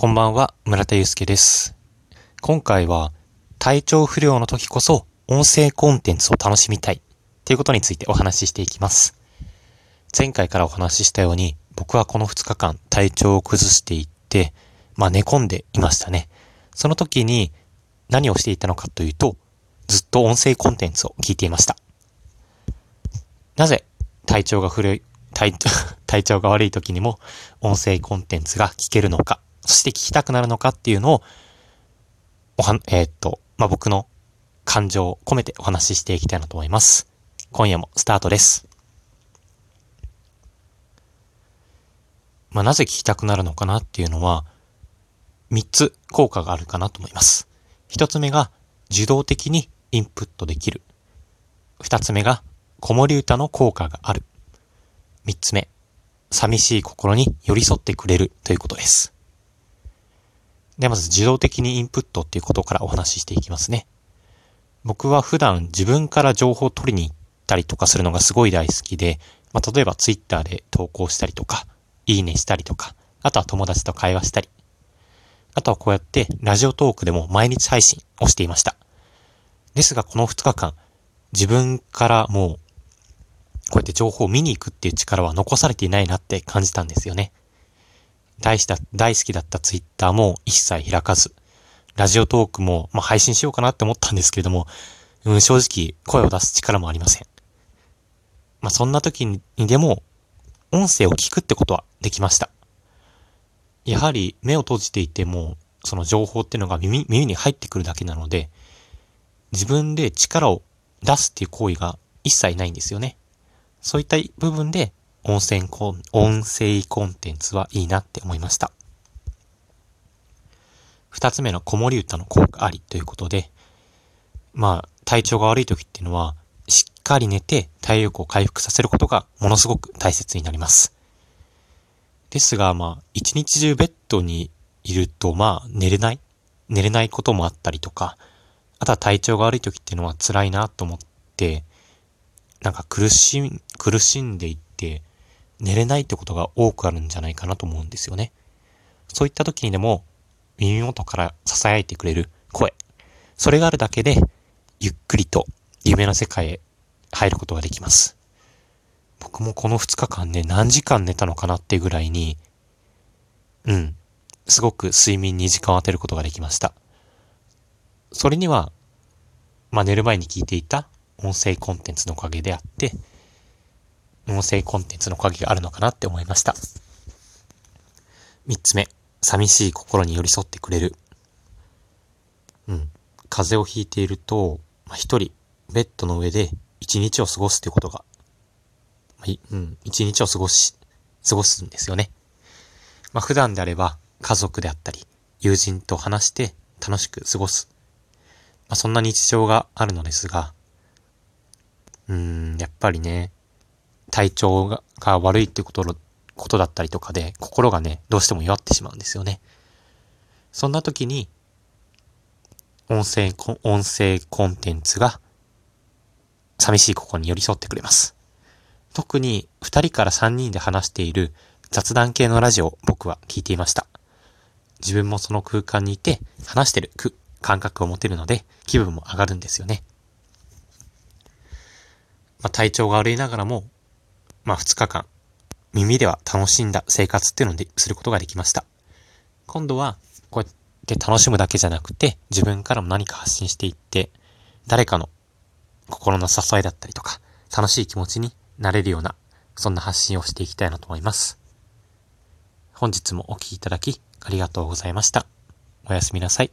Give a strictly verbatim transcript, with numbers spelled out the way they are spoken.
こんばんは、村田祐介です。今回は体調不良の時こそ音声コンテンツを楽しみたいということについてお話ししていきます。前回からお話ししたように僕はこのふつかかん体調を崩していって、まあ寝込んでいましたね。その時に何をしていたのかというと、ずっと音声コンテンツを聞いていました。なぜ体調が古い、体調、体調が悪い時にも音声コンテンツが聞けるのか、そして聞きたくなるのかっていうのを、おは、えー、っと、まあ、僕の感情を込めてお話ししていきたいなと思います。今夜もスタートです。まあ、なぜ聞きたくなるのかなっていうのは、みっつ効果があるかなと思います。ひとつめが受動的にインプットできる。ふたつめが子守歌の効果がある。みっつめ、寂しい心に寄り添ってくれるということです。で、まず受動的にインプットっていうことからお話ししていきますね。僕は普段自分から情報を取りに行ったりとかするのがすごい大好きで、まあ、例えばツイッターで投稿したりとか、いいねしたりとか、あとは友達と会話したり、あとはこうやってラジオトークでも毎日配信をしていました。ですがこのふつかかん、自分からもう、こうやって情報を見に行くっていう力は残されていないなって感じたんですよね。大した、大好きだったツイッターも一切開かず、ラジオトークも、まあ、配信しようかなって思ったんですけれども、うん、正直声を出す力もありません。まあ、そんな時にでも、音声を聞くってことはできました。やはり目を閉じていても、その情報っていうのが耳、耳に入ってくるだけなので、自分で力を出すっていう行為が一切ないんですよね。そういった部分で音声コン、音声コンテンツはいいなって思いました。二つ目の子守歌の効果ありということで、まあ体調が悪い時っていうのはしっかり寝て体力を回復させることがものすごく大切になります。ですがまあ一日中ベッドにいるとまあ寝れない、寝れないこともあったりとか、あとは体調が悪い時っていうのは辛いなと思って、なんか苦しん、苦しんでいって寝れないってことが多くあるんじゃないかなと思うんですよね。そういった時にでも耳元から囁いてくれる声、それがあるだけでゆっくりと夢の世界へ入ることができます。僕もこのふつかかんね、何時間寝たのかなってぐらいに、うん、すごく睡眠に時間を当てることができました。それには、まあ、寝る前に聞いていた音声コンテンツのおかげであって、音声コンテンツのおかげがあるのかなって思いました。三つ目、寂しい心に寄り添ってくれる。うん、風邪をひいていると、まあ、一人ベッドの上で一日を過ごすということが、まあ、うん、一日を過ごし過ごすんですよね。まあ、普段であれば家族であったり友人と話して楽しく過ごす、まあ、そんな日常があるのですが。うーん、やっぱりね、体調が、が悪いってこと、ことだったりとかで、心がね、どうしても弱ってしまうんですよね。そんな時に、音声、音声コンテンツが、寂しい心に寄り添ってくれます。特に、ふたりからさんにんで話している雑談系のラジオを僕は聞いていました。自分もその空間にいて、話してる感覚を持てるので、気分も上がるんですよね。まあ、体調が悪いながらも、まあ、ふつかかん、耳では楽しんだ生活っていうのですることができました。今度は、こうやって楽しむだけじゃなくて、自分からも何か発信していって、誰かの心の支えだったりとか、楽しい気持ちになれるような、そんな発信をしていきたいなと思います。本日もお聞きいただき、ありがとうございました。おやすみなさい。